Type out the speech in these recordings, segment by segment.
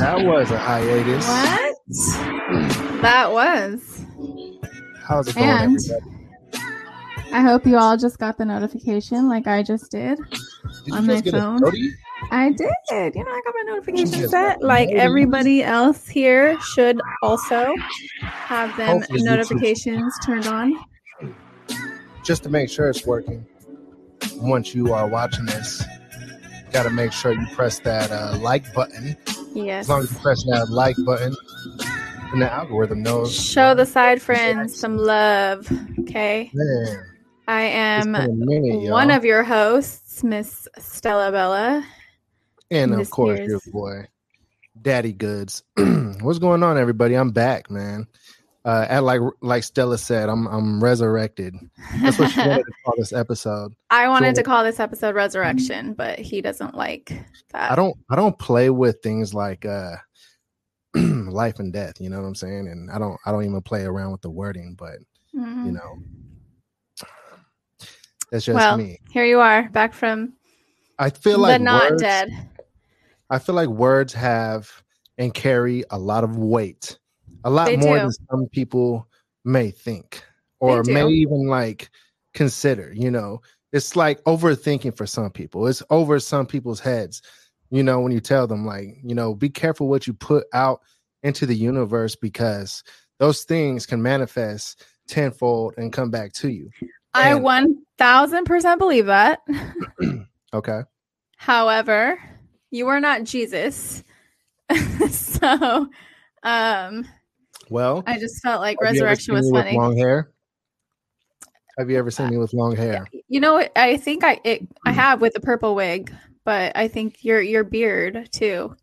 That was a hiatus. What? That was. How's it going, everybody? I hope you all just got the notification like I just did on my phone. I did. You know, I got my notification set. Like everybody else here should also have them notifications turned on. Just to make sure it's working. Once you are watching this, you got to make sure you press that like button. Yes. As long as you press that like button, and the algorithm knows. Show the side friends some love. Okay. Man. I am one of your hosts, Miss Stella Bella. And of course, your boy, Daddy Goods. What's going on, everybody? I'm back, man. Like Stella said, I'm resurrected. That's what she wanted to call this episode. I wanted to call this episode Resurrection, but he doesn't like that. I don't play with things like life and death, you know what I'm saying? And I don't even play around with the wording, but you know. That's just me. Here you are, back from. I feel like not dead. I feel like words have and carry a lot of weight, a lot more than some people may think, or may even like consider. You know, it's like overthinking for some people. It's over some people's heads. You know, when you tell them, like, you know, be careful what you put out into the universe because those things can manifest tenfold and come back to you. I 1,000% believe that. Okay. However, you are not Jesus. So, well, I just felt like resurrection was funny. Long hair? Have you ever seen me with long hair? You know, I think I have with a purple wig, but I think your beard too.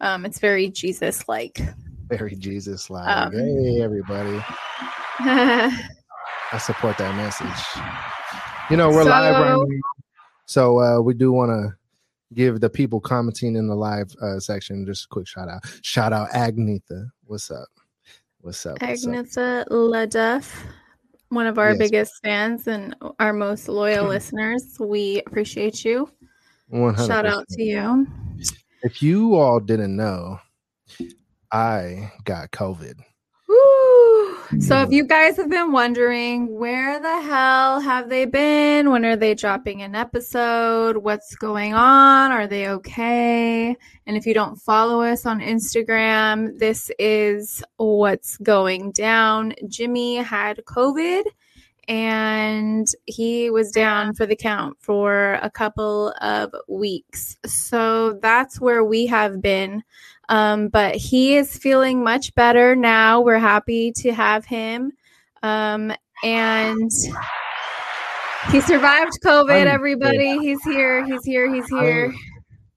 It's very Jesus-like. Very Jesus-like. Hey, everybody. I support that message. You know, we're live right now. So we do want to give the people commenting in the live section just a quick shout out. Shout out Agnetha. What's up? What's up? Agnetha Ledef, one of our biggest fans and our most loyal listeners. We appreciate you. 100%. Shout out to you. If you all didn't know, I got COVID. So if you guys have been wondering where the hell have they been, when are they dropping an episode, what's going on, are they okay? And if you don't follow us on Instagram, this is what's going down. Jimmy had COVID and he was down for the count for a couple of weeks. So that's where we have been. But he is feeling much better now. We're happy to have him. And he survived COVID, everybody. He's here. He's here. He's here.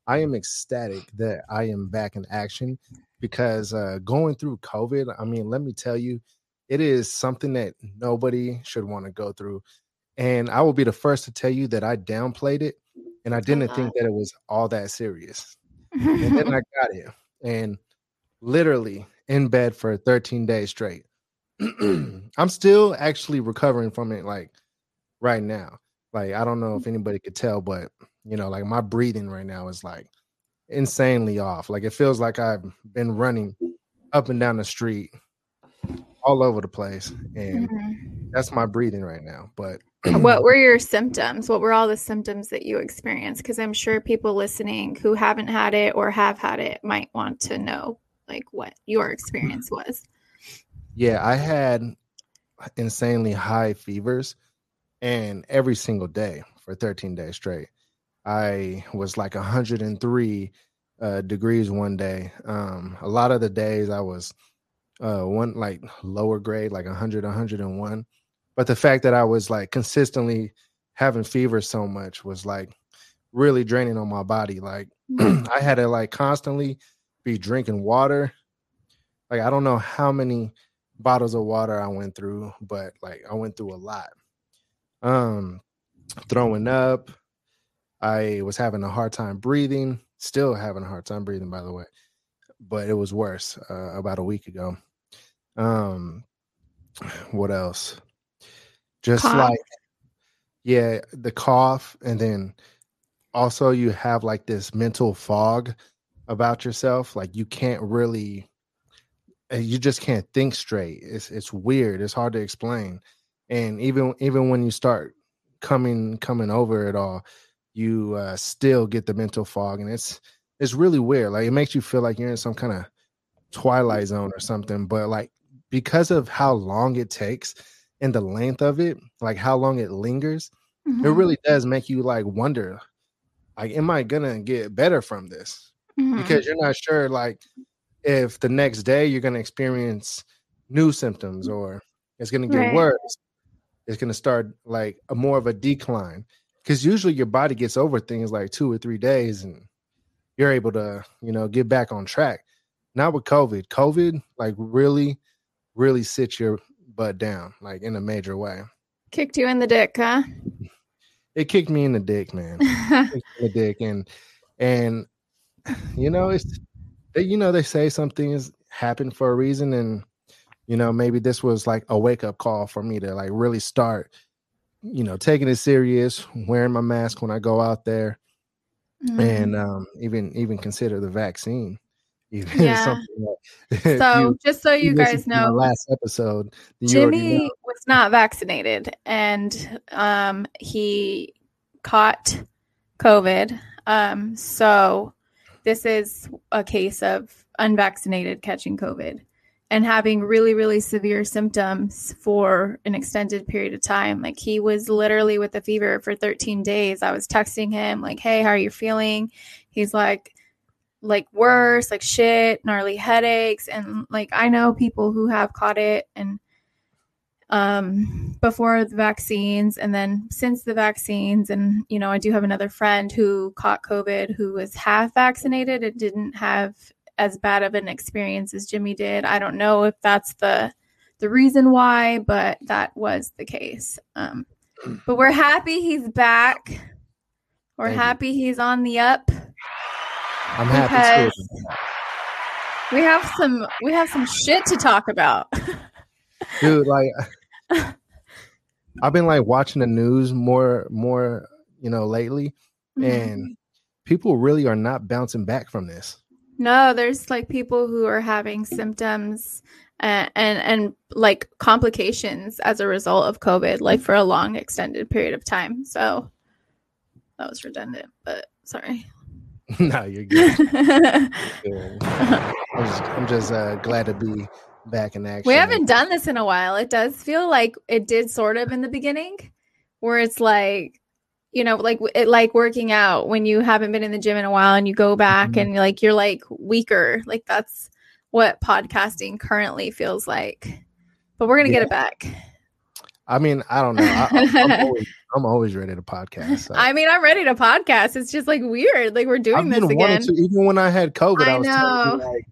I am ecstatic that I am back in action because going through COVID, I mean, let me tell you, it is something that nobody should want to go through. And I will be the first to tell you that I downplayed it and I didn't think that it was all that serious. And then I got here. And literally in bed for 13 days straight. I'm still actually recovering from it, like right now. Like, I don't know if anybody could tell, but you know, like my breathing right now is like insanely off. Like, it feels like I've been running up and down the street all over the place. And that's my breathing right now. But what were your symptoms? What were all the symptoms that you experienced? Because I'm sure people listening who haven't had it or have had it might want to know, like, what your experience was. Yeah, I had insanely high fevers, and every single day for 13 days straight. I was like 103 degrees one day. A lot of the days I was one like lower grade, like 100, 101. But the fact that I was like consistently having fever so much was like really draining on my body. Like I had to like constantly be drinking water. Like, I don't know how many bottles of water I went through, but like I went through a lot. Throwing up. I was having a hard time breathing, still having a hard time breathing, by the way, but it was worse about a week ago. What else? Just cough. Like, yeah, the cough. And then also you have like this mental fog about yourself. Like you can't really, you just can't think straight. It's weird. It's hard to explain. And even when you start coming over it all, you still get the mental fog, and it's really weird. Like it makes you feel like you're in some kind of Twilight Zone or something. But like because of how long it takes and the length of it, like how long it lingers, mm-hmm. it really does make you like wonder, like, am I gonna get better from this? Mm-hmm. Because you're not sure, like, if the next day you're gonna experience new symptoms or it's gonna get worse. It's gonna start like a more of a decline, because usually your body gets over things like 2 or 3 days and you're able to, you know, get back on track. Not with COVID. COVID like really, really sits your butt down like in a major way. Kicked you in the dick, huh? It kicked me in the dick, man. And you know, it's, you know, they say some things happen for a reason, and you know, maybe this was like a wake up call for me to like really start, you know, taking it serious, wearing my mask when I go out there, and even consider the vaccine. Like, so just so you guys know, last episode, Jimmy was not vaccinated, and he caught COVID. So this is a case of unvaccinated catching COVID and having really, really severe symptoms for an extended period of time. Like he was literally with a fever for 13 days. I was texting him like, hey, how are you feeling? He's like worse, like shit, gnarly headaches. And like, I know people who have caught it and before the vaccines and then since the vaccines. And, you know, I do have another friend who caught COVID who was half vaccinated. It didn't have as bad of an experience as Jimmy did. I don't know if that's the reason why, but that was the case. But we're happy he's back. We're happy he's on the up. I'm happy too. We have some shit to talk about. Dude, like I've been like watching the news more, you know, lately, and people really are not bouncing back from this. No, there's like people who are having symptoms and like complications as a result of COVID, like for a long extended period of time. So that was redundant, but sorry. No, you're good. I'm just glad to be back in action. We haven't done this in a while. It does feel like it did sort of in the beginning, where it's like, you know, like working out when you haven't been in the gym in a while and you go back and like you're like weaker. Like that's what podcasting currently feels like. But we're gonna get it back. I mean, I don't know. I'm always ready to podcast. So. I mean, I'm ready to podcast. It's just like weird. Like we're doing this again. Even when I had COVID, I was telling you, like,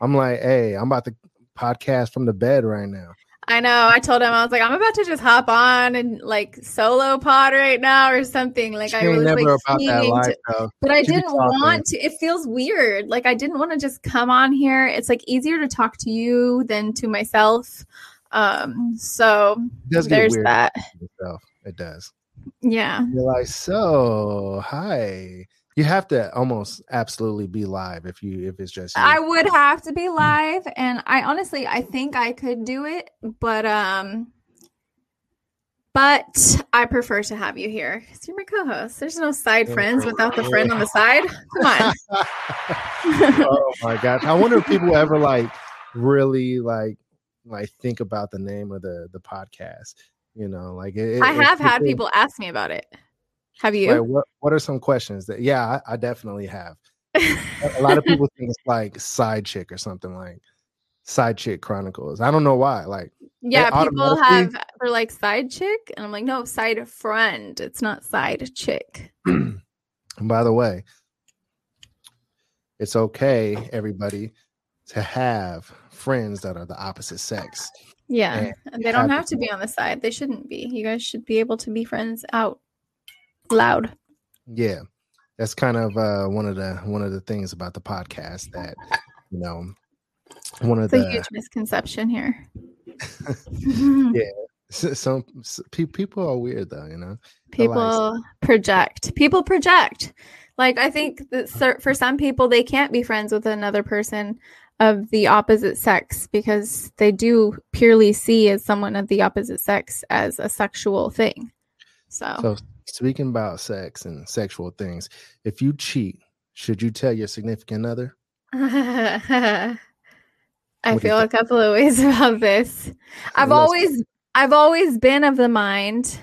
I'm like, hey, I'm about to podcast from the bed right now. I know. I told him, I was like, I'm about to just hop on and like solo pod right now or something. Like I was never like, about that life, but I didn't want to. It feels weird. Like I didn't want to just come on here. It's like easier to talk to you than to myself. So there's that. It does. Yeah. You're like, so hi. You have to almost absolutely be live if it's just you. I would have to be live, and I think I could do it, but I prefer to have you here because you're my co-host. There's no side friends without the friend on the side. Come on. Oh my gosh. I wonder if people ever like really like think about the name of the podcast, you know, like I have had people ask me about it. Have you? Like, what are some questions that? Yeah, I definitely have. A lot of people think it's like Side Chick or something, like Side Chick Chronicles. I don't know why. Like, yeah, people have for like Side Chick, and I'm like, no, Side Friend. It's not Side Chick. And by the way, it's okay, everybody, to have friends that are the opposite sex. Yeah. And they don't have to be on the side. They shouldn't be. You guys should be able to be friends out loud. Yeah. That's kind of one of the things about the podcast that, you know, one of the huge misconception here. Yeah. Some people are weird though, you know. People project. Like I think that for some people they can't be friends with another person of the opposite sex because they do purely see as someone of the opposite sex as a sexual thing. So speaking about sex and sexual things, if you cheat, should you tell your significant other? I feel a couple of ways about this. I've always been of the mind.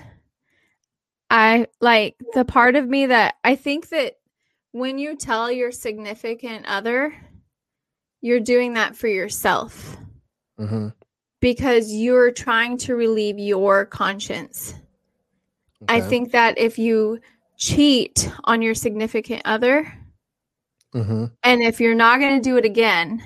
I like the part of me that I think that when you tell your significant other, you're doing that for yourself because you're trying to relieve your conscience. Okay. I think that if you cheat on your significant other and if you're not going to do it again,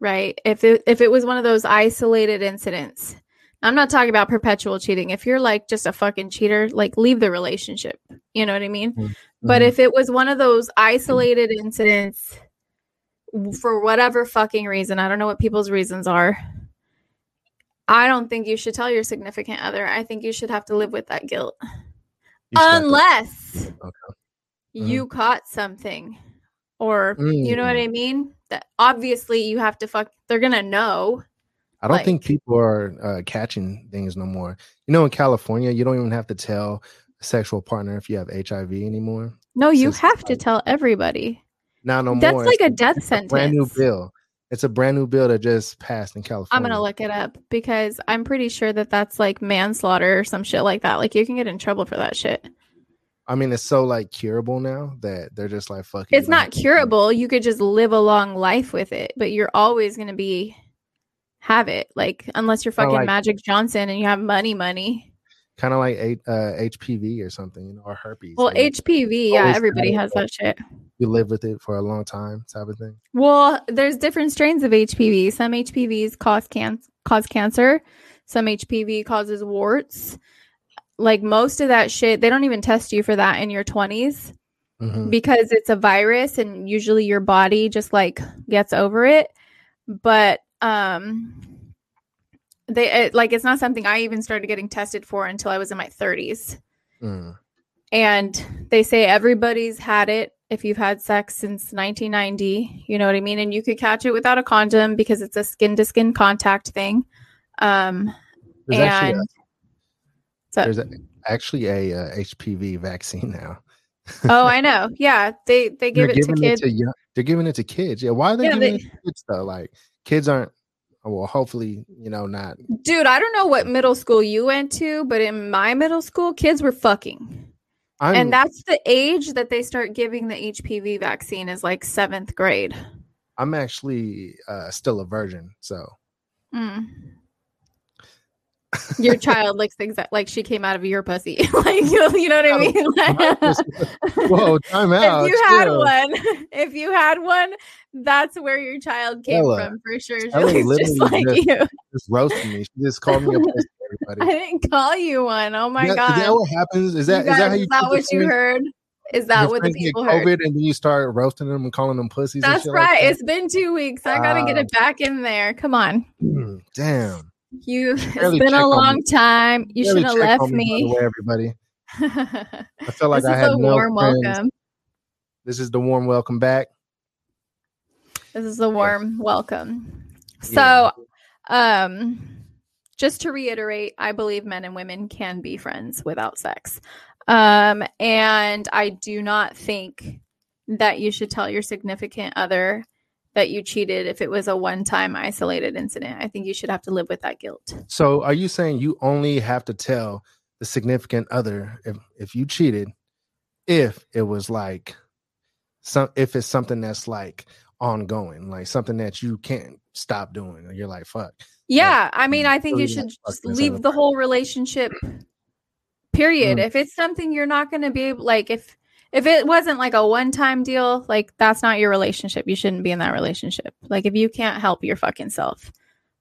right? If it was one of those isolated incidents, I'm not talking about perpetual cheating. If you're like just a fucking cheater, like leave the relationship. You know what I mean? Mm-hmm. But if it was one of those isolated incidents for whatever fucking reason, I don't know what people's reasons are. I don't think you should tell your significant other. I think you should have to live with that guilt. Unless you caught something or you know what I mean? That obviously you have to they're going to know. I don't think people are catching things no more. You know, in California, you don't even have to tell a sexual partner if you have HIV anymore. No, you have to tell everybody. No more. That's like a death sentence. It's a brand new bill that just passed in California. I'm going to look it up because I'm pretty sure that that's like manslaughter or some shit like that. Like you can get in trouble for that shit. I mean, it's so like curable now that they're just like, fuck it. It's not curable. You could just live a long life with it, but you're always going to have it, like, unless you're fucking like, Magic Johnson and you have money, kind of like HPV or something, you know, or herpes. Well, like, HPV, yeah, everybody has that shit. You live with it for a long time, type of thing. Well, there's different strains of HPV. Some HPVs cause cancer. Some HPV causes warts. Like most of that shit, they don't even test you for that in your 20s because it's a virus, and usually your body just like gets over it, but. It's not something I even started getting tested for until I was in my 30s. And they say everybody's had it if you've had sex since 1990, you know what I mean? And you could catch it without a condom because it's a skin to skin contact thing. There's actually a HPV vaccine now. Oh, I know. Yeah. They give it to kids. They're giving it to kids. Yeah. Why are they giving it to kids though? Like, kids aren't, well, hopefully, you know, not. Dude, I don't know what middle school you went to, but in my middle school, kids were fucking. And that's the age that they start giving the HPV vaccine is like 7th grade. I'm actually still a virgin, so. Your child likes things that, like, she came out of your pussy. Like, you know what I mean? Whoa, time out. If you had one, that's where your child came from for sure. She was just like you. Just roasting me. She just called me a pussy, everybody. I didn't call you one. Oh my God. Is that what happens? Is that what you heard? Is that what the people get COVID heard? And then you start roasting them and calling them pussies. That's and shit right. Like that? It's been 2 weeks. I got to get it back in there. Come on. Damn. It's been a long time. You should have left me. By the way, everybody. I feel like I had no warm welcome. This is the warm welcome back. This is the warm welcome. So, just to reiterate, I believe men and women can be friends without sex. And I do not think that you should tell your significant other that you cheated if it was a one-time isolated incident. I think you should have to live with that guilt. So are you saying you only have to tell the significant other if you cheated, if it was like if it's something that's like ongoing, like something that you can't stop doing and you're like, fuck. Yeah. Like, I mean, I think you should just leave the whole relationship, period. If it's something you're not going to be able, like if it wasn't like a one-time deal, like that's not your relationship. You shouldn't be in that relationship. Like if you can't help your fucking self,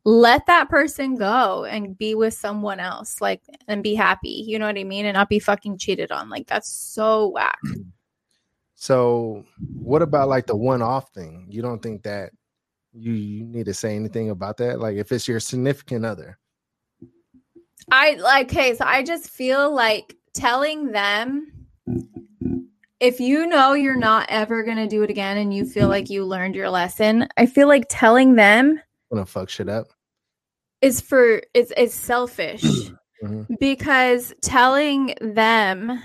let that person go and be with someone else, like, and be happy. You know what I mean? And not be fucking cheated on. Like that's so whack. So what about like the one-off thing? You don't think that you need to say anything about that? Like if it's your significant other. I just feel like telling them, if you know you're not ever going to do it again and you feel like you learned your lesson, I feel like telling them I'm gonna fuck shit up is for it's selfish mm-hmm. because telling them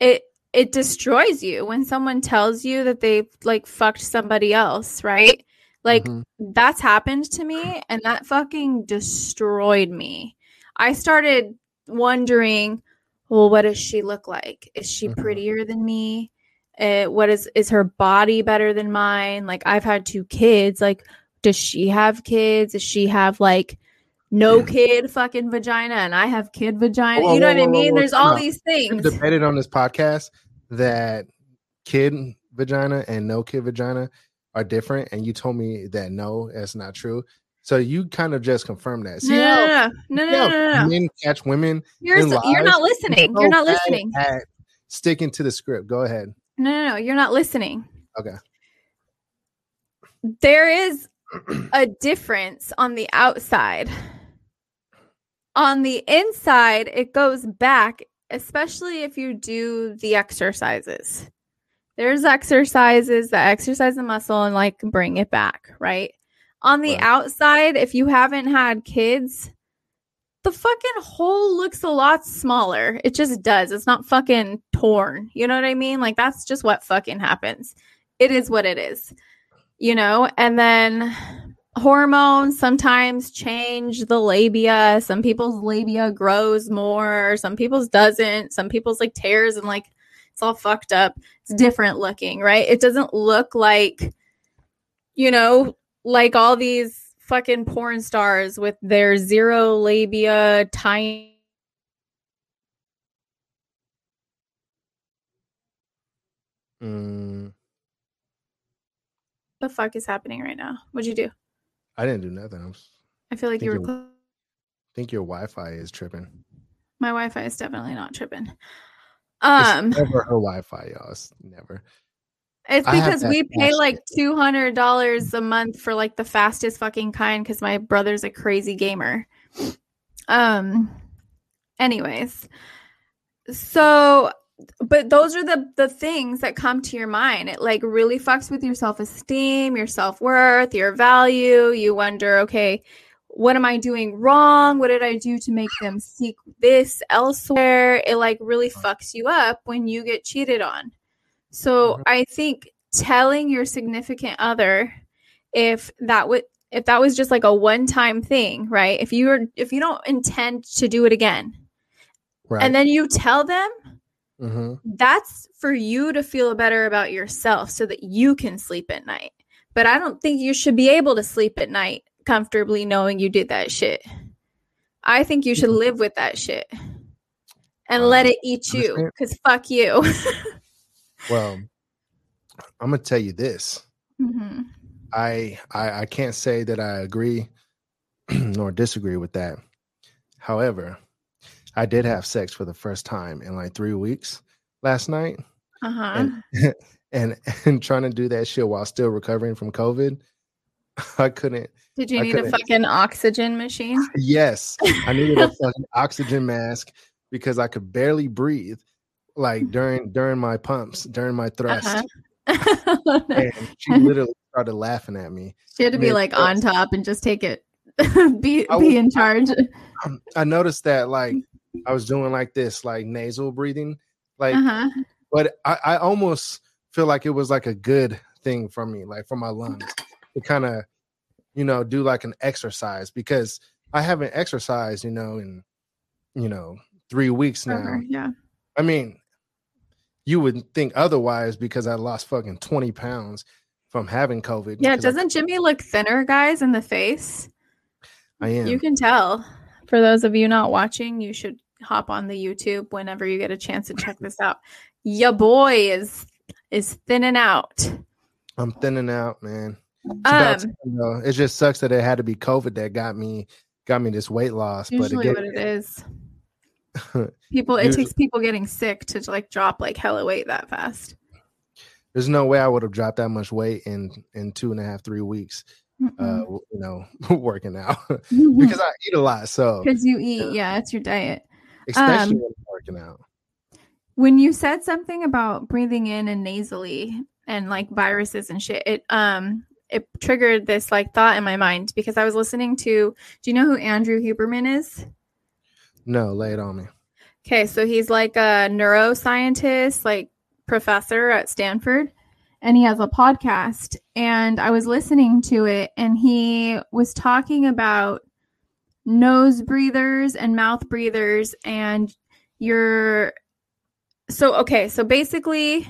it destroys you when someone tells you that they like fucked somebody else, right? Like mm-hmm. that's happened to me and that fucking destroyed me. I started wondering, well, what does she look like? Is she prettier than me? What is her body better than mine? Like I've had 2 kids. Like, does she have kids? Does she have like no kid fucking vagina and I have kid vagina? Whoa, you know what I mean? There's all these things. We've debated on this podcast that kid vagina and no kid vagina are different, and you told me that no, that's not true. So you kind of just confirmed that. See no. Men catch women. You're not listening. You're not listening. Sticking to the script. Go ahead. No. You're not listening. Okay. There is a difference on the outside. On the inside, it goes back, especially if you do the exercises. There's exercises that exercise the muscle and like bring it back, right? On the outside, if you haven't had kids, the fucking hole looks a lot smaller. It just does. It's not fucking torn. You know what I mean? Like that's just what fucking happens. It is what it is, you know? And then hormones sometimes change the labia. Some people's labia grows more. Some people's doesn't. Some people's like tears and like, it's all fucked up. It's different looking, right? It doesn't look like, you know, like all these fucking porn stars with their zero labia, tiny. What the fuck is happening right now? What'd you do? I didn't do nothing. I feel like you were close. I think your Wi-Fi is tripping. My Wi-Fi is definitely not tripping. It's never her Wi-Fi, y'all. It's never. It's because we pay like $200 a month for like the fastest fucking kind because my brother's a crazy gamer. Anyways. So, but those are the things that come to your mind. It like really fucks with your self-esteem, your self-worth, your value. You wonder, okay, what am I doing wrong? What did I do to make them seek this elsewhere? It like really fucks you up when you get cheated on. So I think telling your significant other, if that was just like a one-time thing, right? If you don't intend to do it again, right. And then you tell them, mm-hmm. that's for you to feel better about yourself so that you can sleep at night. But I don't think you should be able to sleep at night comfortably knowing you did that shit. I think you should live with that shit and let it eat you because fuck you. Well, I'm gonna tell you this. Mm-hmm. I can't say that I agree nor disagree with that. However, I did have sex for the first time in like 3 weeks last night. Uh-huh. And trying to do that shit while still recovering from COVID, I couldn't. Did you need a fucking oxygen machine? Yes, I needed a fucking oxygen mask because I could barely breathe. Like during my pumps, during my thrust. Uh-huh. Oh, no. And she literally started laughing at me. She had to be like on top and just take it, be in charge. I noticed that like I was doing like this, like nasal breathing, like, uh-huh. But I almost feel like it was like a good thing for me, like for my lungs to kind of, you know, do like an exercise because I haven't exercised, you know, in, you know, 3 weeks now. Uh-huh, yeah. I mean, you would think otherwise because I lost fucking 20 pounds from having COVID. Yeah, doesn't Jimmy look thinner, guys, in the face? I am. You can tell. For those of you not watching, you should hop on the YouTube whenever you get a chance to check this out. Your boy is thinning out. I'm thinning out, man. It's about time, though. It just sucks that it had to be COVID that got me this weight loss. Usually, but what it is. People, it takes people getting sick to like drop like hella weight that fast. There's no way I would have dropped that much weight in 2.5-3 weeks. working out because I eat a lot. So because you eat, yeah, it's your diet. Especially when I'm working out. When you said something about breathing in and nasally and like viruses and shit, it triggered this like thought in my mind because I was listening to, do you know who Andrew Huberman is? No, lay it on me. Okay, so he's like a neuroscientist, like professor at Stanford, and he has a podcast. And I was listening to it, and he was talking about nose breathers and mouth breathers, and so basically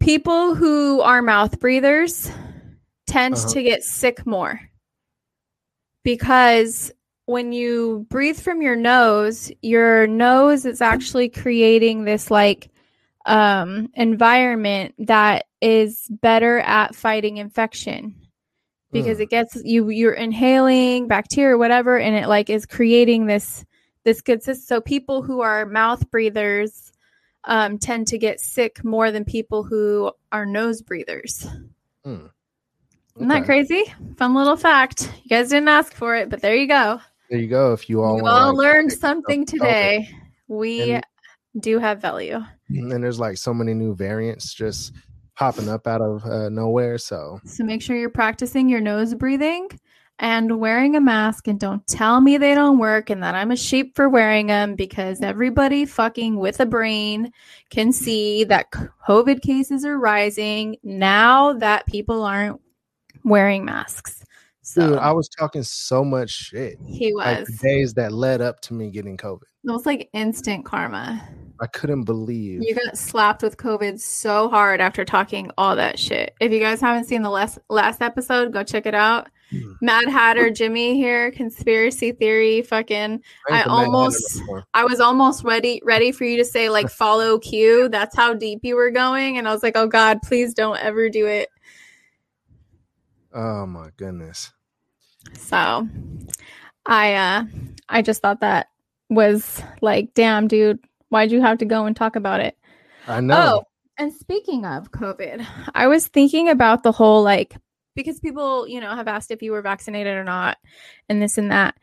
people who are mouth breathers tend to get sick more because when you breathe from your nose is actually creating this like environment that is better at fighting infection because it gets you're inhaling bacteria or whatever, and it like is creating this good system. So people who are mouth breathers tend to get sick more than people who are nose breathers. Okay. Isn't that crazy? Fun little fact. You guys didn't ask for it, but there you go. There you go. If you all learned something today, we do have value. And there's like so many new variants just popping up out of nowhere. So make sure you're practicing your nose breathing and wearing a mask, and don't tell me they don't work and that I'm a sheep for wearing them, because everybody fucking with a brain can see that COVID cases are rising now that people aren't wearing masks. So dude, I was talking so much shit. He was. Like, the days that led up to me getting COVID. It was like instant karma. I couldn't believe. You got slapped with COVID so hard after talking all that shit. If you guys haven't seen the last episode, go check it out. Mad Hatter Jimmy here, conspiracy theory fucking. I was almost ready for you to say like follow Q. That's how deep you were going, and I was like, oh God, please don't ever do it. Oh my goodness. So I just thought that was like, damn dude, why'd you have to go and talk about it? I know. Oh, and speaking of COVID, I was thinking about the whole like, because people, you know, have asked if you were vaccinated or not and this and that.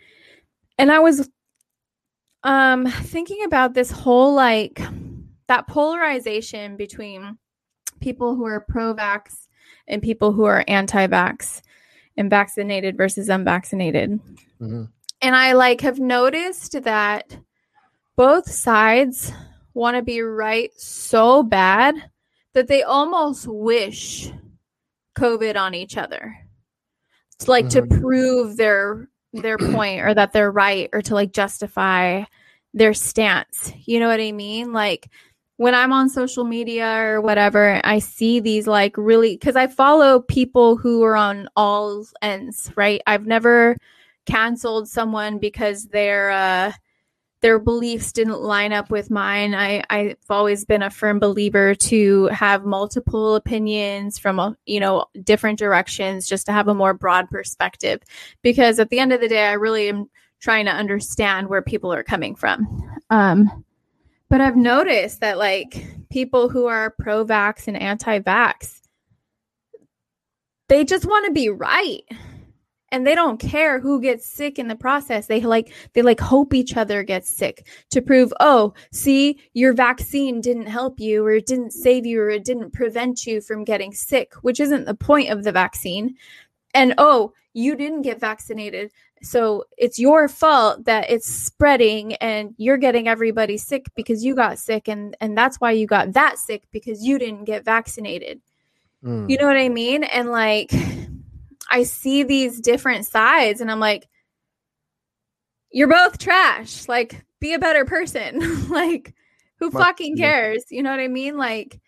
And I was thinking about this whole, like, that polarization between people who are pro-vax and people who are anti-vax and vaccinated versus unvaccinated. Mm-hmm. And I, like, have noticed that both sides want to be right so bad that they almost wish COVID on each other. It's like to prove their point or that they're right, or to like justify their stance. You know what I mean? Like when I'm on social media or whatever, I see these like really, because I follow people who are on all ends, right? I've never canceled someone because their beliefs didn't line up with mine. I've always been a firm believer to have multiple opinions from, you know, different directions, just to have a more broad perspective. Because at the end of the day, I really am trying to understand where people are coming from. But I've noticed that like people who are pro-vax and anti-vax, they just want to be right. And they don't care who gets sick in the process. They hope each other gets sick to prove, oh, see, your vaccine didn't help you, or it didn't save you, or it didn't prevent you from getting sick, which isn't the point of the vaccine. And, oh, you didn't get vaccinated, so it's your fault that it's spreading and you're getting everybody sick because you got sick. And that's why you got that sick, because you didn't get vaccinated. Mm. You know what I mean? And like, I see these different sides and I'm like, you're both trash. Like, be a better person. Like, who fucking cares? You know what I mean? Like,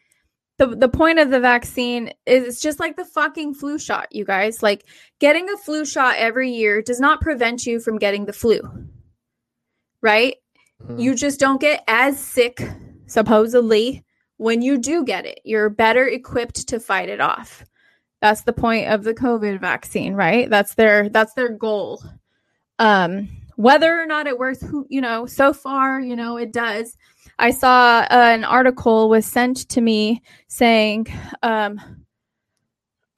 the point of the vaccine is it's just like the fucking flu shot, you guys. Like, getting a flu shot every year does not prevent you from getting the flu, right? Mm-hmm. You just don't get as sick, supposedly, when you do get it. You're better equipped to fight it off. That's the point of the COVID vaccine, right? That's their goal. Whether or not it works, you know, so far, you know, it does. I saw an article was sent to me saying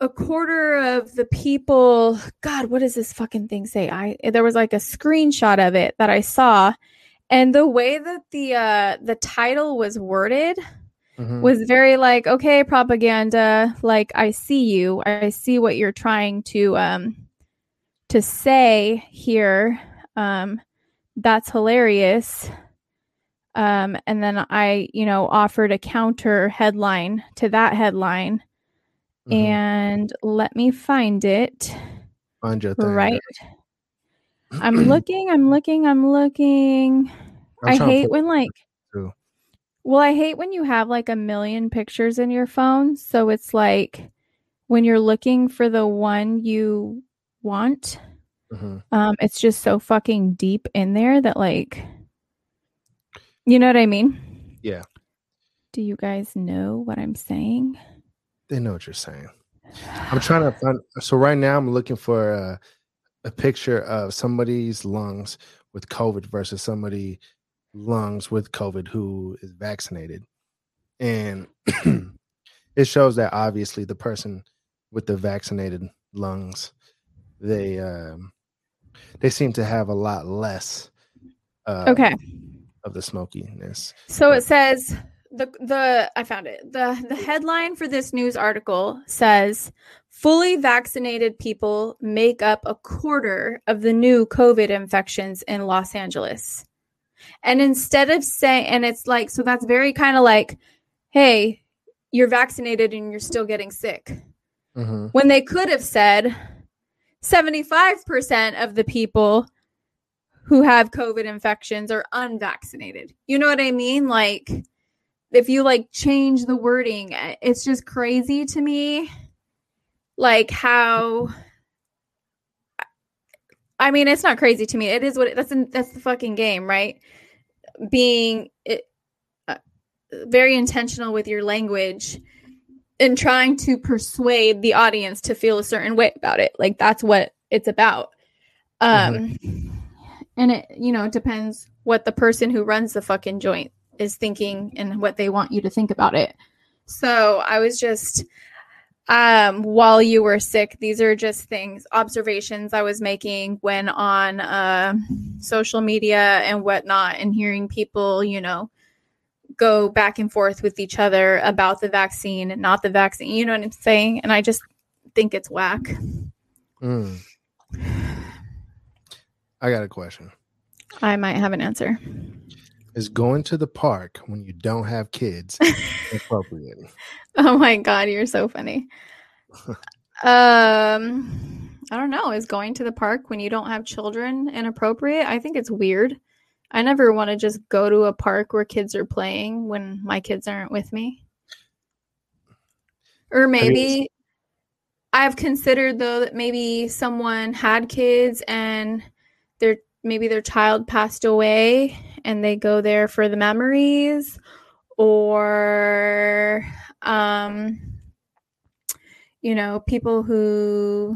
a quarter of the people, God, what does this fucking thing say? There was like a screenshot of it that I saw, and the way that the title was worded was very like, okay, propaganda, like, I see you. I see what you're trying to say here. That's hilarious. And then I, offered a counter headline to that headline. And let me find it. Find your thing. Right. I'm looking. I hate when you have like a million pictures in your phone. So it's like when you're looking for the one you want, it's just so fucking deep in there that like, you know what I mean? Yeah. Do you guys know what I'm saying? They know what you're saying. I'm trying to find. So right now I'm looking for a picture of somebody's lungs with COVID versus somebody's lungs with COVID who is vaccinated. And it shows that obviously the person with the vaccinated lungs, they seem to have a lot less of the smokiness. So it says... I found it. The headline for this news article says, fully vaccinated people make up a quarter of the new COVID infections in Los Angeles. And instead of saying, and it's like, so that's very kind of like, hey, you're vaccinated and you're still getting sick. When they could have said 75% of the people who have COVID infections are unvaccinated. You know what I mean? Like, if you like change the wording, it's just crazy to me. Like how, I mean, it's not crazy to me. It is what that's the fucking game, right? Being very intentional with your language and trying to persuade the audience to feel a certain way about it. Like that's what it's about. And it, it depends what the person who runs the fucking joint is thinking and what they want you to think about it. So I was just, while you were sick, these are just things, observations I was making when on social media and whatnot, and hearing people, go back and forth with each other about the vaccine and not the vaccine. You know what I'm saying? And I just think it's whack. I got a question. I might have an answer. Is going to the park when you don't have kids appropriate? Oh my God, you're so funny. I don't know. Is going to the park when you don't have children inappropriate? I think it's weird. I never want to just go to a park where kids are playing when my kids aren't with me. Or maybe I've considered though that maybe someone had kids and their child passed away and they go there for the memories, or, people who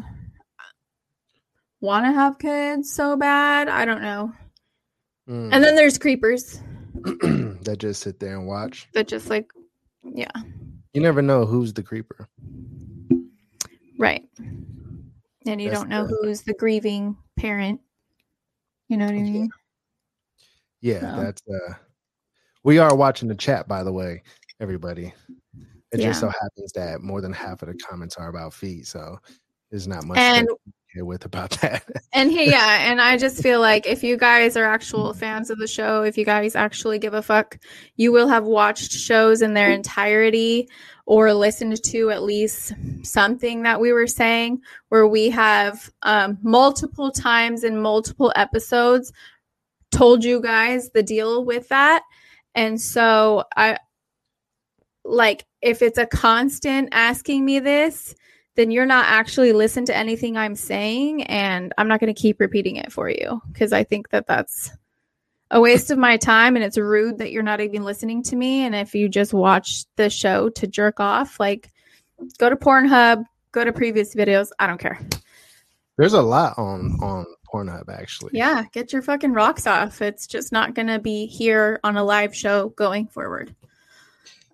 want to have kids so bad. I don't know. And then there's creepers that just sit there and watch. That just like, yeah. You never know who's the creeper. Right. And you don't know who's the grieving parent. You know what I mean? Yeah, so. That's we are watching the chat, by the way, everybody. It just so happens that more than half of the comments are about feet, so there's not much to hear with about that. And I just feel like if you guys are actual fans of the show, if you guys actually give a fuck, you will have watched shows in their entirety or listened to at least something that we were saying, where we have multiple times in multiple episodes told you guys the deal with that. And so I like, if it's a constant asking me this, then you're not actually listening to anything I'm saying, and I'm not going to keep repeating it for you, because I think that that's a waste of my time, and it's rude that you're not even listening to me. And if you just watch the show to jerk off, like, go to Pornhub, go to previous videos, I don't care. There's a lot on Pornhub, actually. Yeah, get your fucking rocks off. It's just not gonna be here on a live show going forward.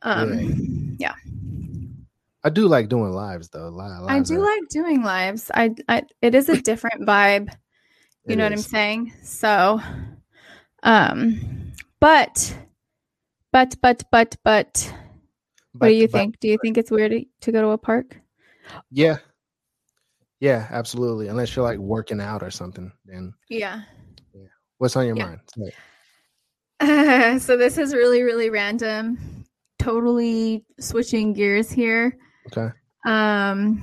Yeah. I do like doing lives though. I do like doing lives. It is a different vibe. You know what I'm saying? So, but what do you think? Do you think it's weird to go to a park? Yeah. Yeah, absolutely. Unless you're like working out or something, then yeah. What's on your mind? So this is really, really random. Totally switching gears here. Okay. I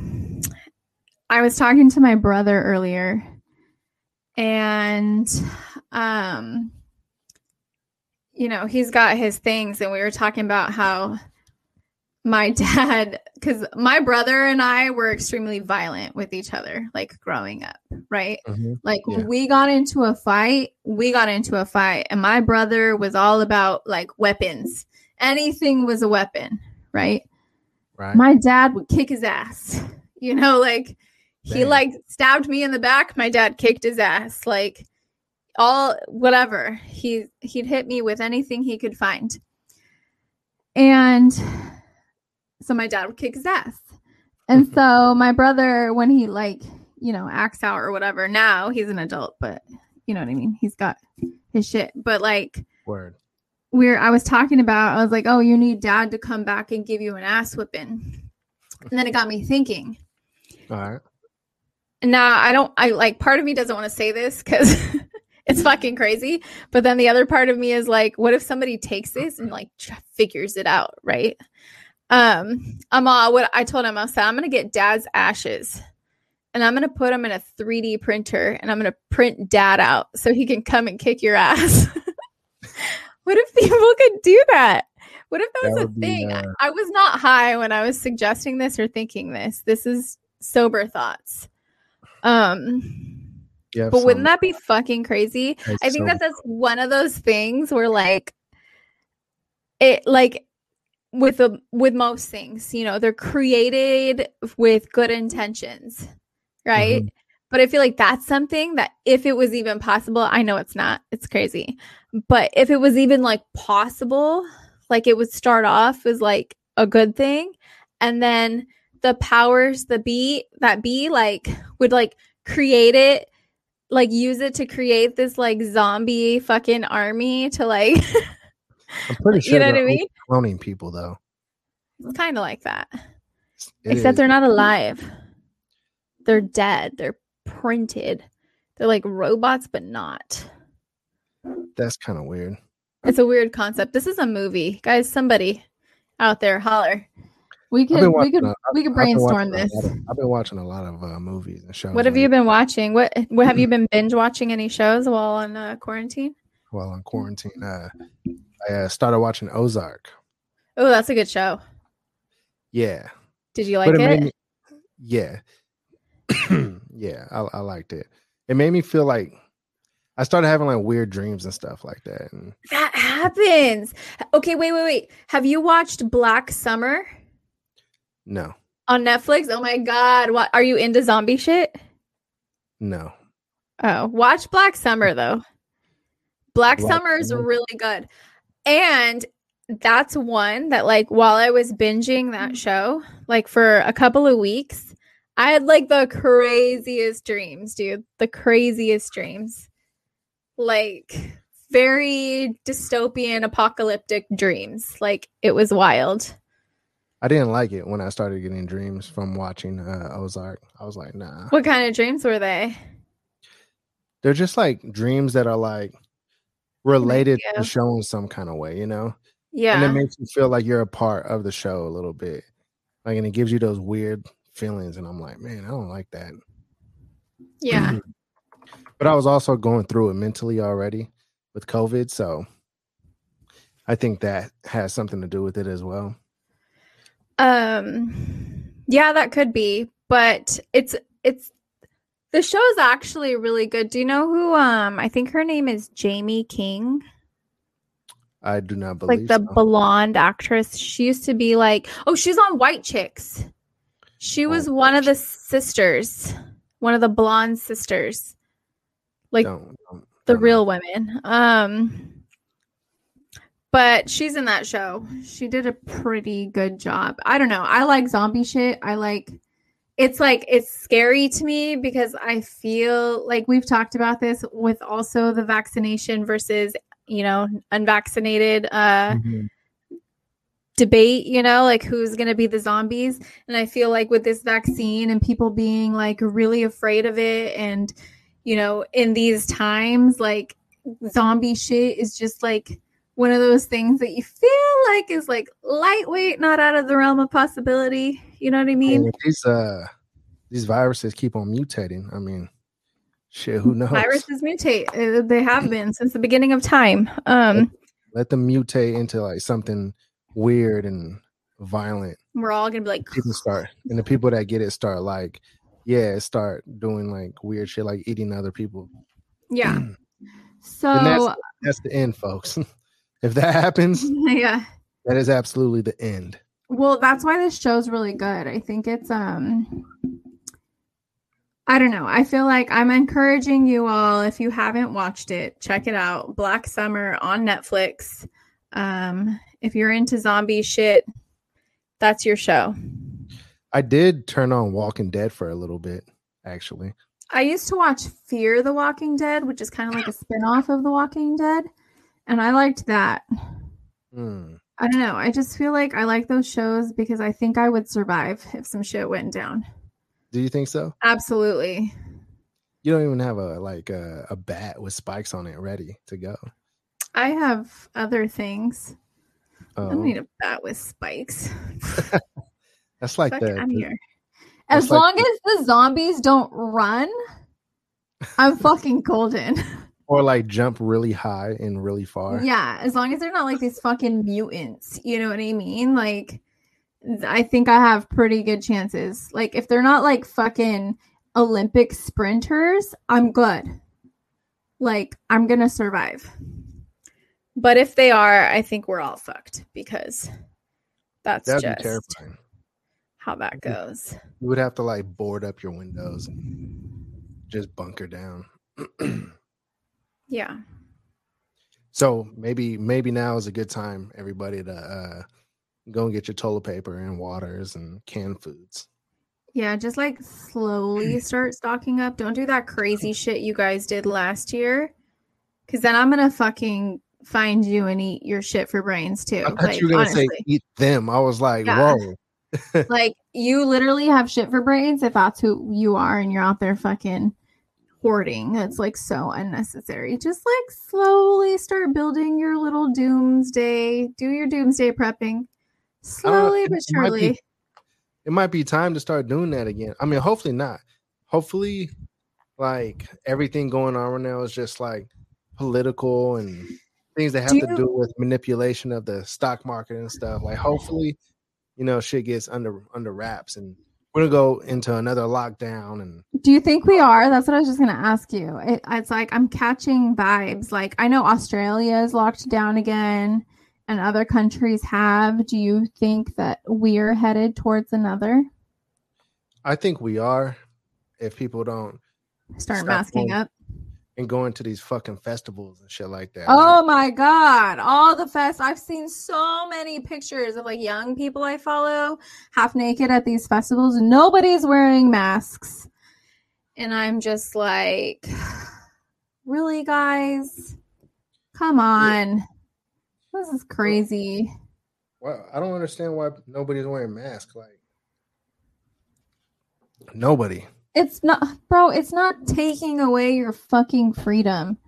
was talking to my brother earlier, and you know, he's got his things, and we were talking about how my dad, because my brother and I were extremely violent with each other, like growing up, right? Mm-hmm. Like when we got into a fight, and my brother was all about like weapons. Anything was a weapon, right? Right. My dad would kick his ass, you know, like he like stabbed me in the back. My dad kicked his ass, like all whatever. He'd hit me with anything he could find. And so my dad would kick his ass. And so my brother, when he like, you know, acts out or whatever, now he's an adult, but you know what I mean? He's got his shit. But like, I was talking about, I was like, oh, you need dad to come back and give you an ass whipping. And then it got me thinking. All right. Now I like, part of me doesn't want to say this because it's fucking crazy. But then the other part of me is like, what if somebody takes this and like figures it out? Right. I told him, I said, I'm going to get dad's ashes and I'm going to put them in a 3D printer and I'm going to print dad out so he can come and kick your ass. What if people could do that? What if that was a thing? I was not high when I was suggesting this or thinking this. This is sober thoughts. But wouldn't that be fucking crazy? I think that's one of those things where like it like, with most things, you know, they're created with good intentions, right? Mm-hmm. But I feel like that's something that if it was even possible, I know it's not, it's crazy. But if it was even like possible, like it would start off as like a good thing. And then the powers that be like would like create it, like use it to create this like zombie fucking army to like... I'm pretty sure you know what I mean? Cloning people, though. It's kind of like that. Except they're not alive. They're dead. They're printed. They're like robots, but not. That's kind of weird. It's a weird concept. This is a movie. Guys, somebody out there, holler. We could brainstorm this. I've been watching a lot of movies and shows. What have you been watching? What have you been binge watching any shows while on quarantine? While on quarantine, I started watching Ozark. Oh, that's a good show. Yeah. Did you like it? I liked it. It made me feel like I started having like weird dreams and stuff like that. And... That happens. Okay, wait. Have you watched Black Summer? No. On Netflix? Oh my God. What, are you into zombie shit? No. Oh, watch Black Summer though. Black Summer is really good. And that's one that like while I was binging that show, like for a couple of weeks, I had like the craziest dreams, dude. The craziest dreams. Like very dystopian, apocalyptic dreams. Like it was wild. I didn't like it when I started getting dreams from watching Ozark. I was like, nah. What kind of dreams were they? They're just like dreams that are like related to the show in some kind of way, you know? Yeah. And it makes you feel like you're a part of the show a little bit. Like, and it gives you those weird feelings. And I'm like, man, I don't like that. Yeah. But I was also going through it mentally already with COVID. So I think that has something to do with it as well. Yeah, that could be. But it's the show is actually really good. Do you know who? I think her name is Jamie King. I do not believe like the blonde actress. She used to be like, oh, she's on White Chicks. She was one of the sisters, one of the blonde sisters, like the real women. But she's in that show. She did a pretty good job. I don't know. I like zombie shit. I like it's scary to me because I feel like we've talked about this with also the vaccination versus, you know, unvaccinated debate, you know, like who's going to be the zombies. And I feel like with this vaccine and people being like really afraid of it and, you know, in these times, like zombie shit is just like one of those things that you feel like is like lightweight, not out of the realm of possibility. You know what I mean? These viruses keep on mutating. I mean, shit, who knows? Viruses mutate. They have been since the beginning of time. Let them mutate into like something weird and violent. We're all gonna be like people start, and the people that get it start like, yeah, start doing like weird shit, like eating other people. Yeah. So that's the end, folks. If that happens, yeah, that is absolutely the end. Well, that's why this show's really good. I think it's I don't know. I feel like I'm encouraging you all, if you haven't watched it, check it out. Black Summer on Netflix. If you're into zombie shit, that's your show. I did turn on Walking Dead for a little bit, actually. I used to watch Fear the Walking Dead, which is kind of like a spinoff of The Walking Dead. And I liked that. I don't know. I just feel like I like those shows because I think I would survive if some shit went down. Do you think so? Absolutely. You don't even have a bat with spikes on it ready to go. I have other things. I don't need a bat with spikes. That's like that. I'm here. As long as the zombies don't run, I'm fucking golden. Or like jump really high and really far. Yeah, as long as they're not like these fucking mutants, you know what I mean? Like, I think I have pretty good chances. Like, if they're not like fucking Olympic sprinters, I'm good. Like, I'm gonna survive. But if they are, I think we're all fucked because that'd just be terrifying. How that goes. You would have to like board up your windows and just bunker down. Yeah. So maybe now is a good time, everybody, to go and get your toilet paper and waters and canned foods. Yeah, just like slowly start stocking up. Don't do that crazy shit you guys did last year, because then I'm gonna fucking find you and eat your shit for brains too. I thought you were gonna say eat them. I was like, yeah. Whoa. Like, you literally have shit for brains if that's who you are, and you're out there fucking. That's like so unnecessary. Just like slowly start building your little doomsday. Do your doomsday prepping slowly but surely. It might be time to start doing that again. I mean, hopefully not. Hopefully, like everything going on right now is just like political and things that have to do with manipulation of the stock market and stuff. Like, hopefully, you know, shit gets under wraps and. We're going to go into another lockdown. And do you think we are? That's what I was just going to ask you. It's like I'm catching vibes. Like, I know Australia is locked down again and other countries have. Do you think that we're headed towards another? I think we are. If people don't start masking up and going to these fucking festivals and shit like that. Oh, like, my God. All the fest. I've seen so many pictures of like young people I follow half naked at these festivals. Nobody's wearing masks. And I'm just like, really, guys? Come on. Yeah. This is crazy. Well, I don't understand why nobody's wearing masks. Like, nobody. It's not, bro, it's not taking away your fucking freedom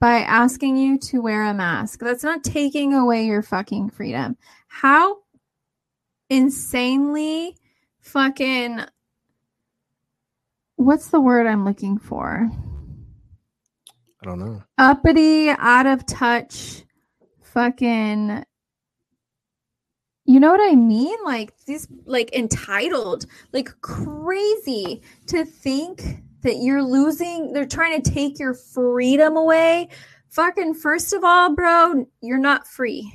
by asking you to wear a mask. That's not taking away your fucking freedom. How insanely fucking, what's the word I'm looking for? I don't know. Uppity, out of touch, fucking... You know what I mean? Like these, like entitled, like crazy to think that you're losing. They're trying to take your freedom away. Fucking first of all, bro, you're not free.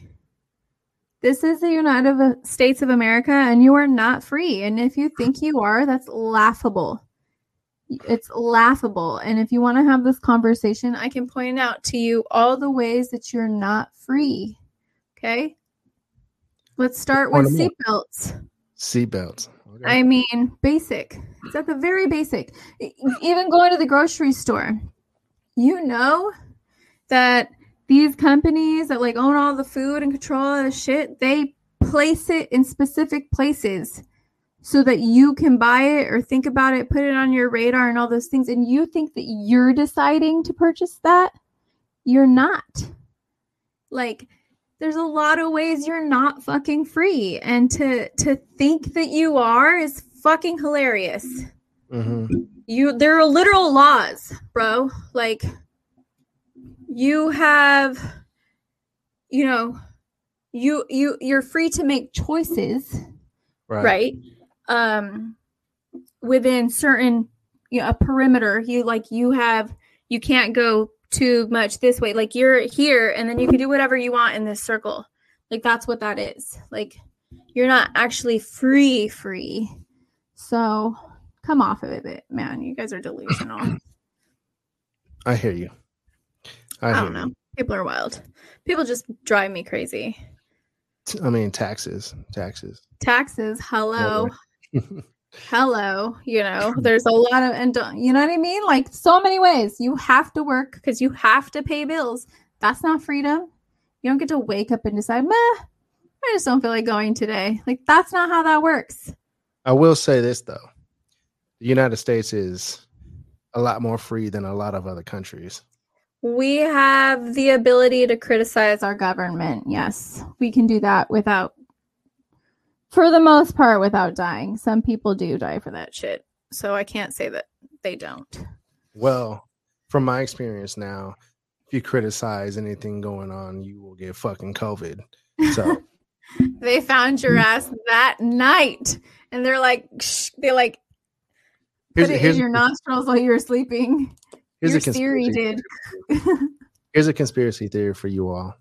This is the United States of America and you are not free. And if you think you are, that's laughable. It's laughable. And if you want to have this conversation, I can point out to you all the ways that you're not free. Okay. Let's start with seatbelts. Seatbelts. Okay. I mean, basic. It's at the very basic. Even going to the grocery store, you know that these companies that like own all the food and control all the shit, they place it in specific places so that you can buy it or think about it, put it on your radar and all those things. And you think that you're deciding to purchase that? You're not. Like, there's a lot of ways you're not fucking free. And to think that you are is fucking hilarious. Mm-hmm. There are literal laws, bro. Like, you have, you know, you're free to make choices, right? Within certain, you know, a perimeter, you can't go too much this way. Like, you're here and then you can do whatever you want in this circle. Like, that's what that is. Like, you're not actually free. So come off of it, man. You guys are delusional. I hear you. I don't know. People are wild. People just drive me crazy. I mean, taxes. Hello. Hello. You know, there's a lot of, and you know what I mean? Like, so many ways you have to work because you have to pay bills. That's not freedom. You don't get to wake up and decide, I just don't feel like going today. Like, that's not how that works. I will say this though. The United States is a lot more free than a lot of other countries. We have the ability to criticize our government. Yes, we can do that without, for the most part, without dying. Some people do die for that shit. So I can't say that they don't. Well, from my experience now, if you criticize anything going on, you will get fucking COVID. So they found your ass that night and they're like, put it in your nostrils while you were sleeping. Here's a conspiracy theory for you all.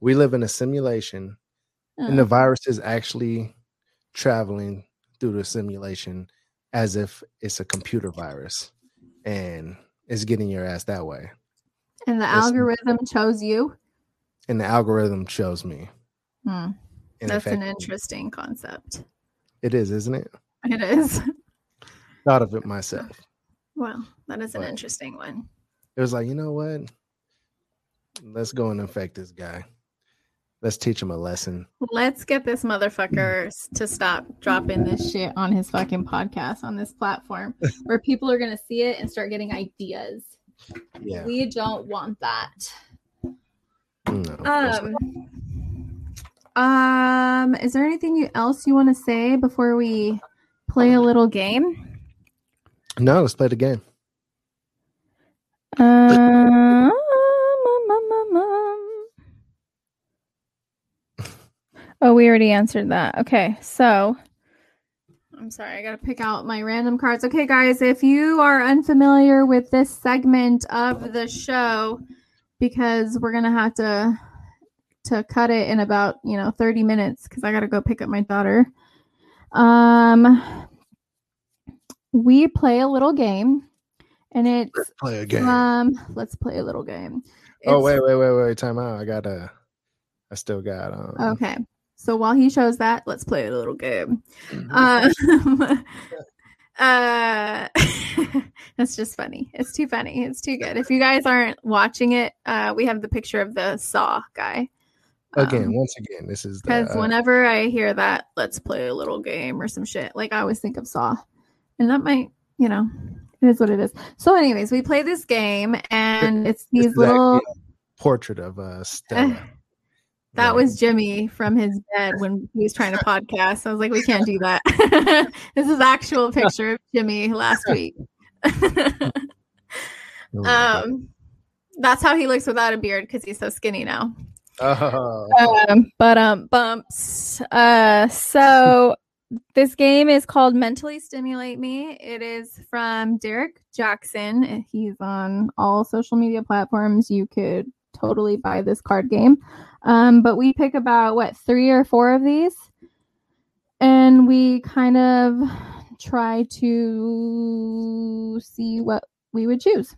We live in a simulation, and the virus is actually traveling through the simulation as if it's a computer virus, and it's getting your ass that way. And the algorithm chose you? And the algorithm chose me. That's an interesting concept. It is, isn't it? It is. Thought of it myself. Wow, that is an interesting one. It was like, you know what? Let's go and infect this guy. Let's teach him a lesson. Let's get this motherfucker to stop dropping this shit on his fucking podcast on this platform where people are going to see it and start getting ideas. Yeah. We don't want that. No, is there anything else you want to say before we play a little game? No, let's play the game. Oh, we already answered that. Okay, so I'm sorry. I got to pick out my random cards. Okay, guys, if you are unfamiliar with this segment of the show, because we're going to have to cut it in about, 30 minutes because I got to go pick up my daughter. We play a little game, and it's... Let's play a game. Let's play a little game. Wait. Time out. I still got... Okay. So while he shows that, let's play a little game. That's just funny. It's too funny. It's too good. If you guys aren't watching it, we have the picture of the Saw guy. Once again, this is... Because whenever I hear that, let's play a little game or some shit, like I always think of Saw. And that might, it is what it is. So anyways, we play this game and it's these little portrait of Stella. That was Jimmy from his bed when he was trying to podcast. I was like, we can't do that. This is actual picture of Jimmy last week. That's how he looks without a beard because he's so skinny now. Oh. Bumps. So... This game is called Mentally Stimulate Me. It is from Derek Jackson. He's on all social media platforms. You could totally buy this card game. But we pick about, 3 or 4 of these. And we kind of try to see what we would choose.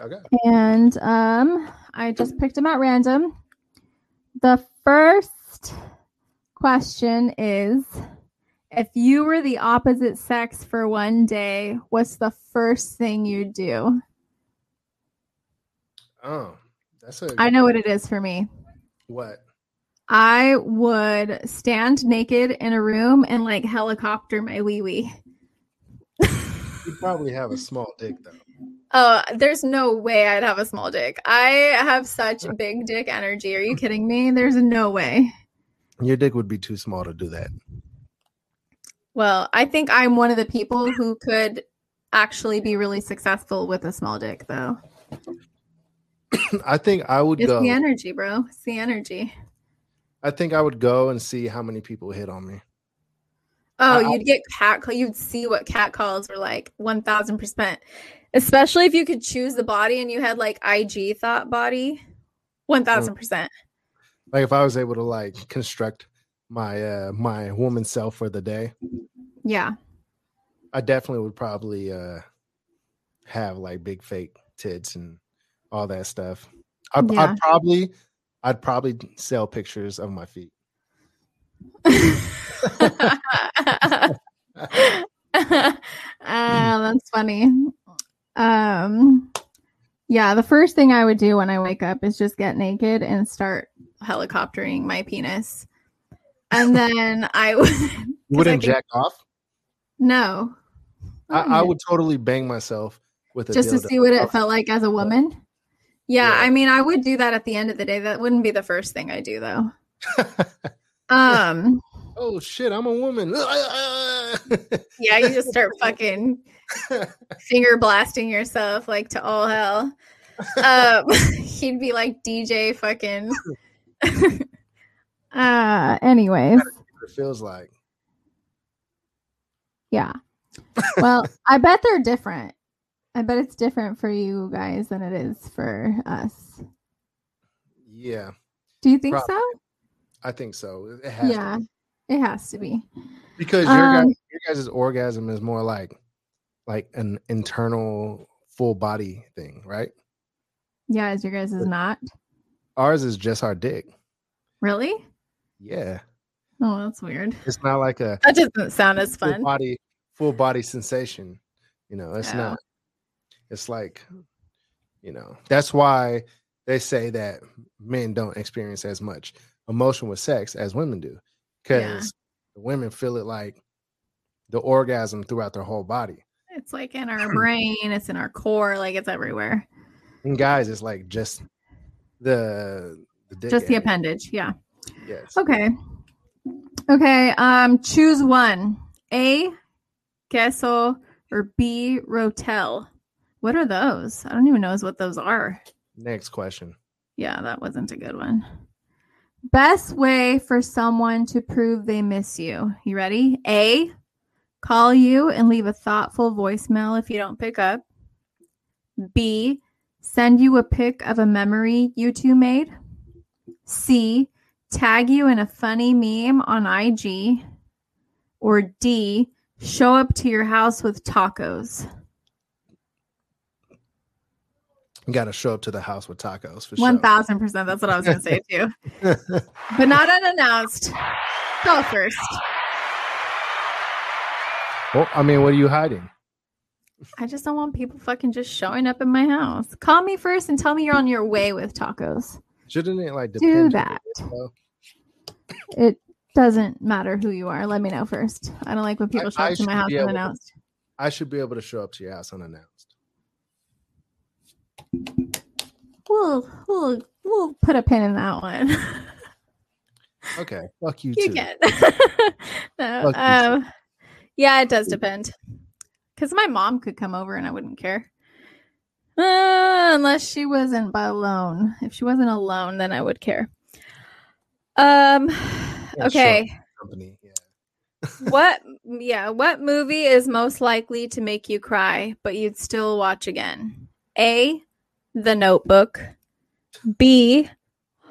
Okay. And I just picked them at random. The First question is, if you were the opposite sex for one day, what's the first thing you'd do? Oh, that's a... I know what it is for me. What? I would stand naked in a room and like helicopter my wee-wee. You probably have a small dick though. There's no way I'd have a small dick. I have such big dick energy. Are you kidding me? There's no way. Your dick would be too small to do that. Well, I think I'm one of the people who could actually be really successful with a small dick, though. I think I would go. It's the energy, bro. It's the energy. I think I would go and see how many people hit on me. Oh, you'd get catcall. You'd see what catcalls were like 1,000%. Especially if you could choose the body and you had like IG thought body, 1,000%. Like if I was able to like construct my my woman self for the day. Yeah. I definitely would probably have like big fake tits and all that stuff. I'd probably sell pictures of my feet. That's funny. Yeah, the first thing I would do when I wake up is just get naked and start helicoptering my penis. And then I would... jack off? No. I would totally bang myself with a dildo. Just to see what it felt like as a woman? Yeah, I mean, I would do that at the end of the day. That wouldn't be the first thing I do, though. Oh, shit, I'm a woman. Yeah, you just start fucking... finger blasting yourself like to all hell. He'd be like DJ fucking. Anyways, it feels like. Yeah. Well, I bet they're different. I bet it's different for you guys than it is for us. Yeah. Do you think so? I think so. It has. Yeah, to be. It has to be. Because your guys' orgasm is more like an internal full body thing, right? Yeah, as your guys is not. Ours is just our dick. Really? Yeah. Oh, that's weird. It's not like a... That doesn't sound as fun. Full body sensation. You know, it's not. It's like, you know, that's why they say that men don't experience as much emotion with sex as women do. Because women feel it like the orgasm throughout their whole body. It's like in our brain, it's in our core, like it's everywhere. And guys, it's like just the appendage, yeah. Yes. Okay. Choose one: A, queso, or B, rotel. What are those? I don't even know what those are. Next question. Yeah, that wasn't a good one. Best way for someone to prove they miss you. You ready? A, call you and leave a thoughtful voicemail if you don't pick up. B, send you a pic of a memory you two made. C, tag you in a funny meme on IG. Or D, show up to your house with tacos. You got to show up to the house with tacos for sure. 1,000%. That's what I was going to say too. But not unannounced. Go first. Well, I mean, what are you hiding? I just don't want people fucking just showing up in my house. Call me first and tell me you're on your way with tacos. Shouldn't it like depend? Do that. It doesn't matter who you are. Let me know first. I don't like when people show up to my house unannounced. I should be able to show up to your house unannounced. We'll put a pin in that one. Okay. Fuck you too. No, you too. Yeah, it does depend. Because my mom could come over and I wouldn't care. Unless she wasn't alone. If she wasn't alone, then I would care. Okay. Sure. Company, yeah. What movie is most likely to make you cry, but you'd still watch again? A, The Notebook. B,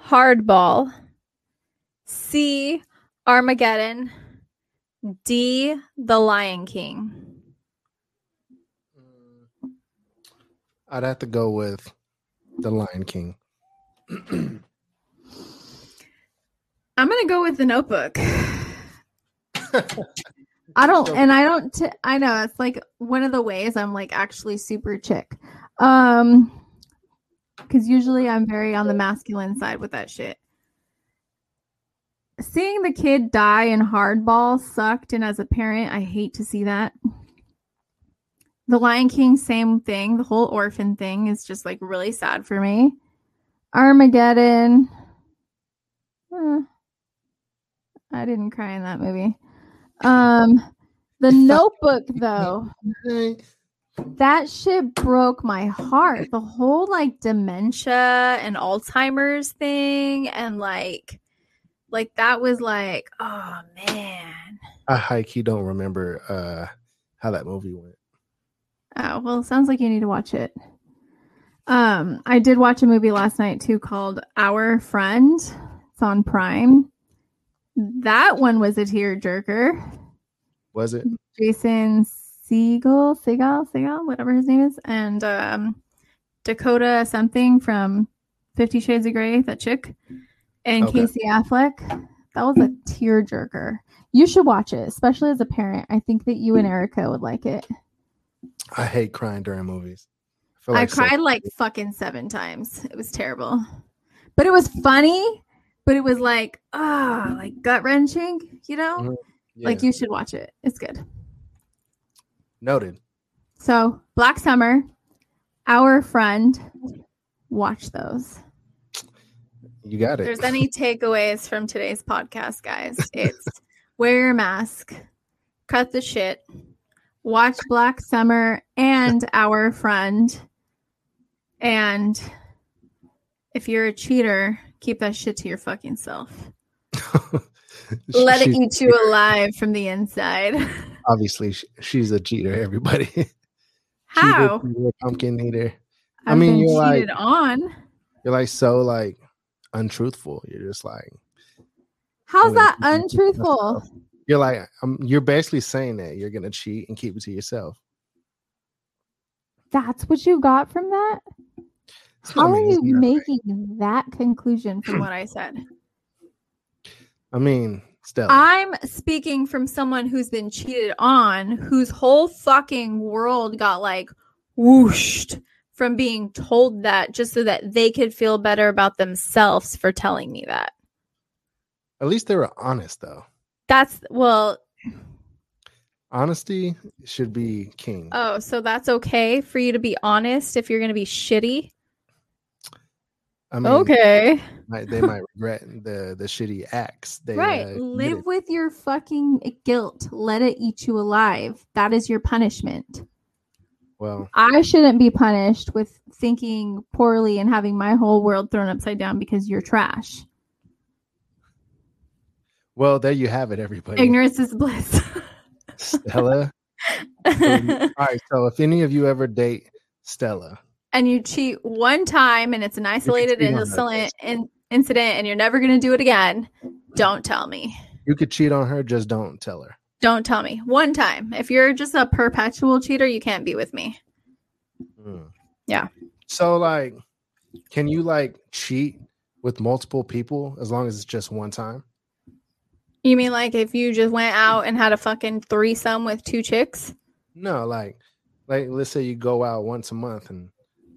Hardball. C, Armageddon. D, The Lion King. I'd have to go with The Lion King. I'm going to go with The Notebook. I know it's like one of the ways I'm like actually super chick. Because usually I'm very on the masculine side with that shit. Seeing the kid die in Hardball sucked, and as a parent, I hate to see that. The Lion King, same thing. The whole orphan thing is just like really sad for me. Armageddon. I didn't cry in that movie. The Notebook, though. That shit broke my heart. The whole like dementia and Alzheimer's thing, and like that was like, oh man. I high-key don't remember how that movie went. Oh, well, sounds like you need to watch it. I did watch a movie last night too called Our Friend. It's on Prime. That one was a tearjerker. Was it? Jason Segel, whatever his name is, and Dakota something from 50 Shades of Grey, that chick, and Casey Affleck. That was a tearjerker. You should watch it, especially as a parent. I think that you and Erica would like it. I hate crying during movies. I cried fucking 7 times. It was terrible. But it was funny, but it was like, gut-wrenching, you know? Mm-hmm. Yeah. Like, you should watch it. It's good. Noted. So, Black Summer, Our Friend, watch those. You got it. If there's any takeaways from today's podcast, guys, it's wear your mask, cut the shit, watch Black Summer and Our Friend, and if you're a cheater, keep that shit to your fucking self. Let it eat you alive from the inside. Obviously, she's a cheater, everybody. How? Cheater, pumpkin eater. I mean, you're untruthful. You're just like, how's that untruthful? You're like, you're basically saying that you're going to cheat and keep it to yourself. That's what you got from that? How are you making that conclusion from what I said? I mean, Stella. I'm speaking from someone who's been cheated on, whose whole fucking world got like whooshed from being told that just so that they could feel better about themselves for telling me that. At least they were honest, though. Honesty should be king. Oh, so that's okay for you to be honest if you're going to be shitty? I mean, okay. They might regret the shitty acts. Live with your fucking guilt. Let it eat you alive. That is your punishment. Well, I shouldn't be punished with thinking poorly and having my whole world thrown upside down because you're trash. Well, there you have it, everybody. Ignorance is bliss. Stella. All right. So if any of you ever date Stella, and you cheat one time and it's an isolated incident and you're never going to do it again, don't tell me. You could cheat on her, just don't tell her. Don't tell me. One time. If you're just a perpetual cheater, you can't be with me. Mm. Yeah. So, like, can you, like, cheat with multiple people as long as it's just one time? You mean, like, if you just went out and had a fucking threesome with 2 chicks? No, like let's say you go out once a month and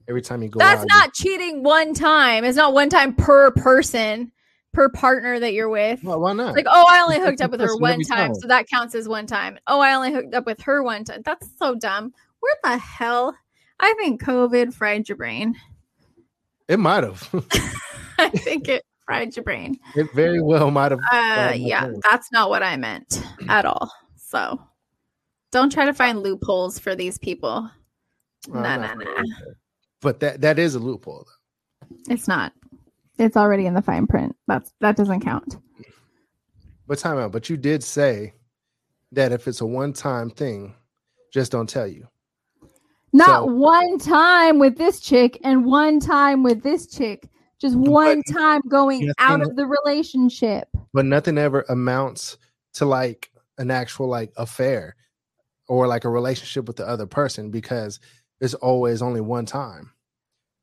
every time you go out. That's not cheating one time. It's not one time per person, per partner that you're with. Well, why not? Like, oh, I only hooked up with her one time, so that counts as one time. Oh, I only hooked up with her one time. That's so dumb. Where the hell? I think COVID fried your brain. It might have. I think it fried your brain. It very well might have. That's not what I meant at all. So don't try to find loopholes for these people. No. But that is a loophole, though. It's not. It's already in the fine print. That doesn't count. But time out. But you did say that if it's a one-time thing, just don't tell you. Not one time with this chick and one time with this chick. Just one time going out of the relationship. But nothing ever amounts to like an actual like affair or like a relationship with the other person because it's always only one time.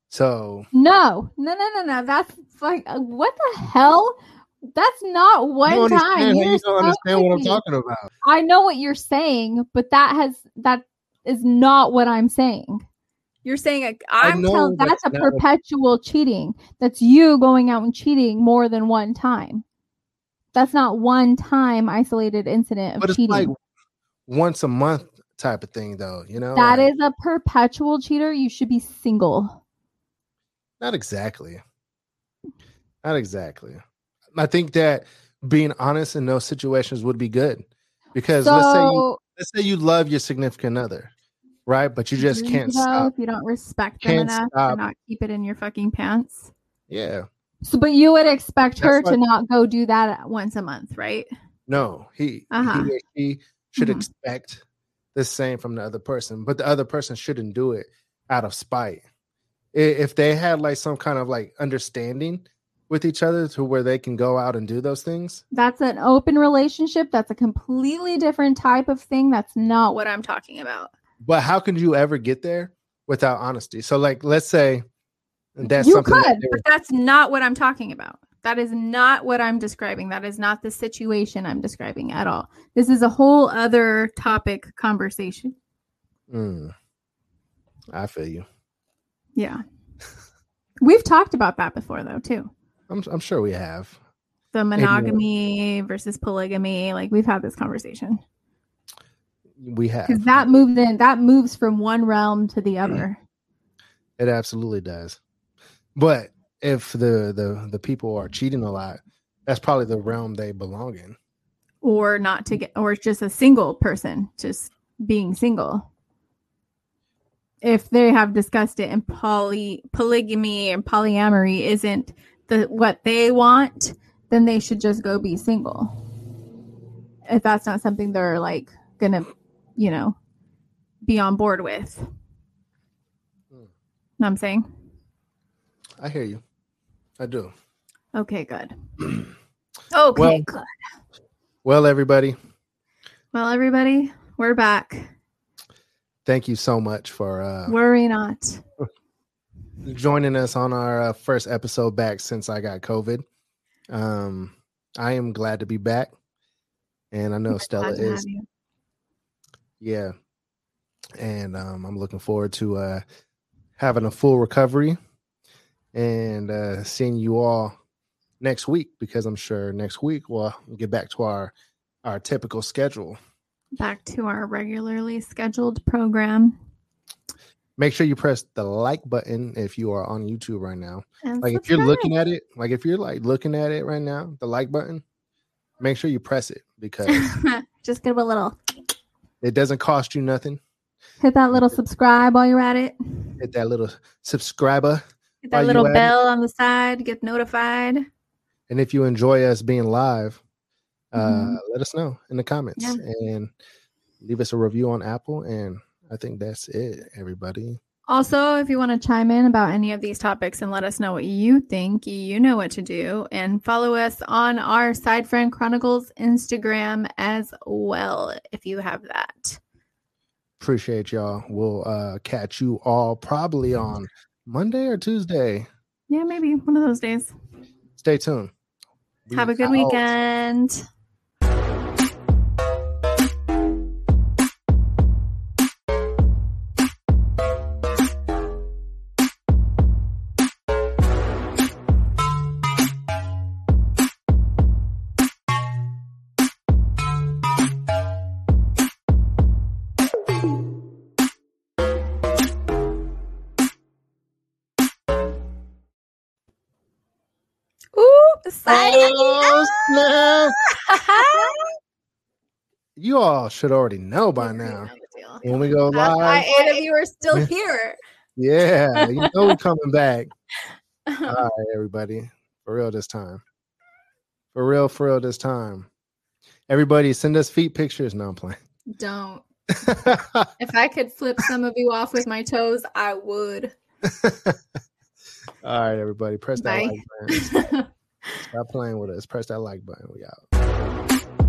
So no. That's like, what the hell? That's not one time. You don't understand what I'm talking about. I know what you're saying, but that is not what I'm saying. You're saying I'm telling that's a perpetual cheating. That's you going out and cheating more than one time. That's not one time isolated incident of cheating. It's like once a month type of thing, though. You know, that is a perpetual cheater. You should be single. Not exactly. Not exactly. I think that being honest in those situations would be good, because let's say you love your significant other, right? But you just can't stop. If you don't respect them enough to not keep it in your fucking pants. Yeah. So, but you would expect her to not go do that once a month, right? No, he should expect the same from the other person, but the other person shouldn't do it out of spite. If they had like some kind of like understanding with each other to where they can go out and do those things. That's an open relationship. That's a completely different type of thing. That's not what I'm talking about. But how can you ever get there without honesty? So like, let's say that's something. You could, but that's not what I'm talking about. That is not what I'm describing. That is not the situation I'm describing at all. This is a whole other topic conversation. I feel you. Yeah. We've talked about that before though, too. I'm sure we have. The monogamy versus polygamy. Like, we've had this conversation. We have. Because that moves from one realm to the other. It absolutely does. But if the people are cheating a lot, that's probably the realm they belong in. Or just a single person, just being single. If they have discussed it, and polygamy and polyamory isn't what they want, then they should just go be single. If that's not something they're like gonna, you know, be on board with. Know what I'm saying? I hear you. I do. Okay, good. Okay, good. Well, everybody, we're back. Thank you so much for worry not. Joining us on our first episode back since I got COVID. I am glad to be back, and I know Stella is. Yeah, and I'm looking forward to having a full recovery and seeing you all next week, because I'm sure next week we'll get back to our typical schedule. Back to our regularly scheduled program. Make sure you press the like button if you are on YouTube right now. And like subscribe. If you're looking at it, like if you're like looking at it right now, the like button, make sure you press it, because just give a little. It doesn't cost you nothing. Hit that little subscribe while you're at it. Hit that little subscriber. Hit that little bell on the side. Get notified. And if you enjoy us being live, let us know in the comments and leave us a review on Apple. And I think that's it, everybody. Also, if you want to chime in about any of these topics and let us know what you think, you know what to do. And follow us on our Side Friend Chronicles Instagram as well, if you have that. Appreciate y'all. We'll catch you all probably on Monday or Tuesday. Yeah, maybe one of those days. Stay tuned. Have a good weekend. You all should already know by now. When we go live, and if you are still here, yeah, you know we're coming back. All right, everybody, for real this time. Everybody, send us feet pictures. No, I'm playing. Don't. If I could flip some of you off with my toes, I would. All right, everybody, press that like button. Stop playing with us. Press that like button. We out.